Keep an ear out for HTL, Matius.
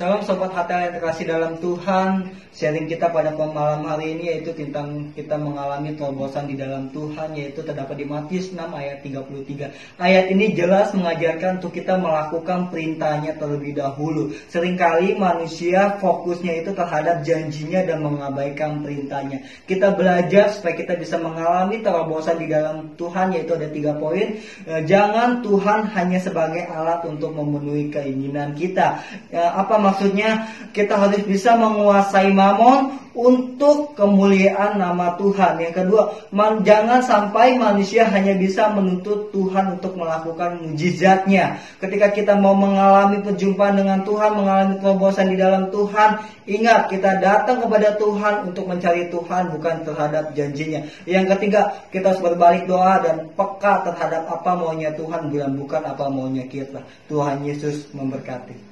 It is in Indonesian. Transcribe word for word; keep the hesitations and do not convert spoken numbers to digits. Salam Sobat H T L yang terkasih dalam Tuhan. Sharing kita pada malam hari ini yaitu tentang kita mengalami terobosan di dalam Tuhan, yaitu terdapat di Matius enam ayat tiga puluh tiga. Ayat ini jelas mengajarkan untuk kita melakukan perintahnya terlebih dahulu. Seringkali manusia fokusnya itu terhadap janjinya dan mengabaikan perintahnya. Kita belajar supaya kita bisa mengalami terobosan di dalam Tuhan, yaitu ada tiga poin. Jangan Tuhan hanya sebagai alat untuk memenuhi keinginan kita. Apa maksudnya? Kita harus bisa menguasai mamon untuk kemuliaan nama Tuhan. Yang kedua, man, jangan sampai manusia hanya bisa menuntut Tuhan untuk melakukan mujizatnya. Ketika kita mau mengalami perjumpaan dengan Tuhan, mengalami terobosan di dalam Tuhan, ingat kita datang kepada Tuhan untuk mencari Tuhan, bukan terhadap janjinya. Yang ketiga, kita harus berbalik doa dan peka terhadap apa maunya Tuhan, bukan bukan apa maunya kita. Tuhan Yesus memberkati.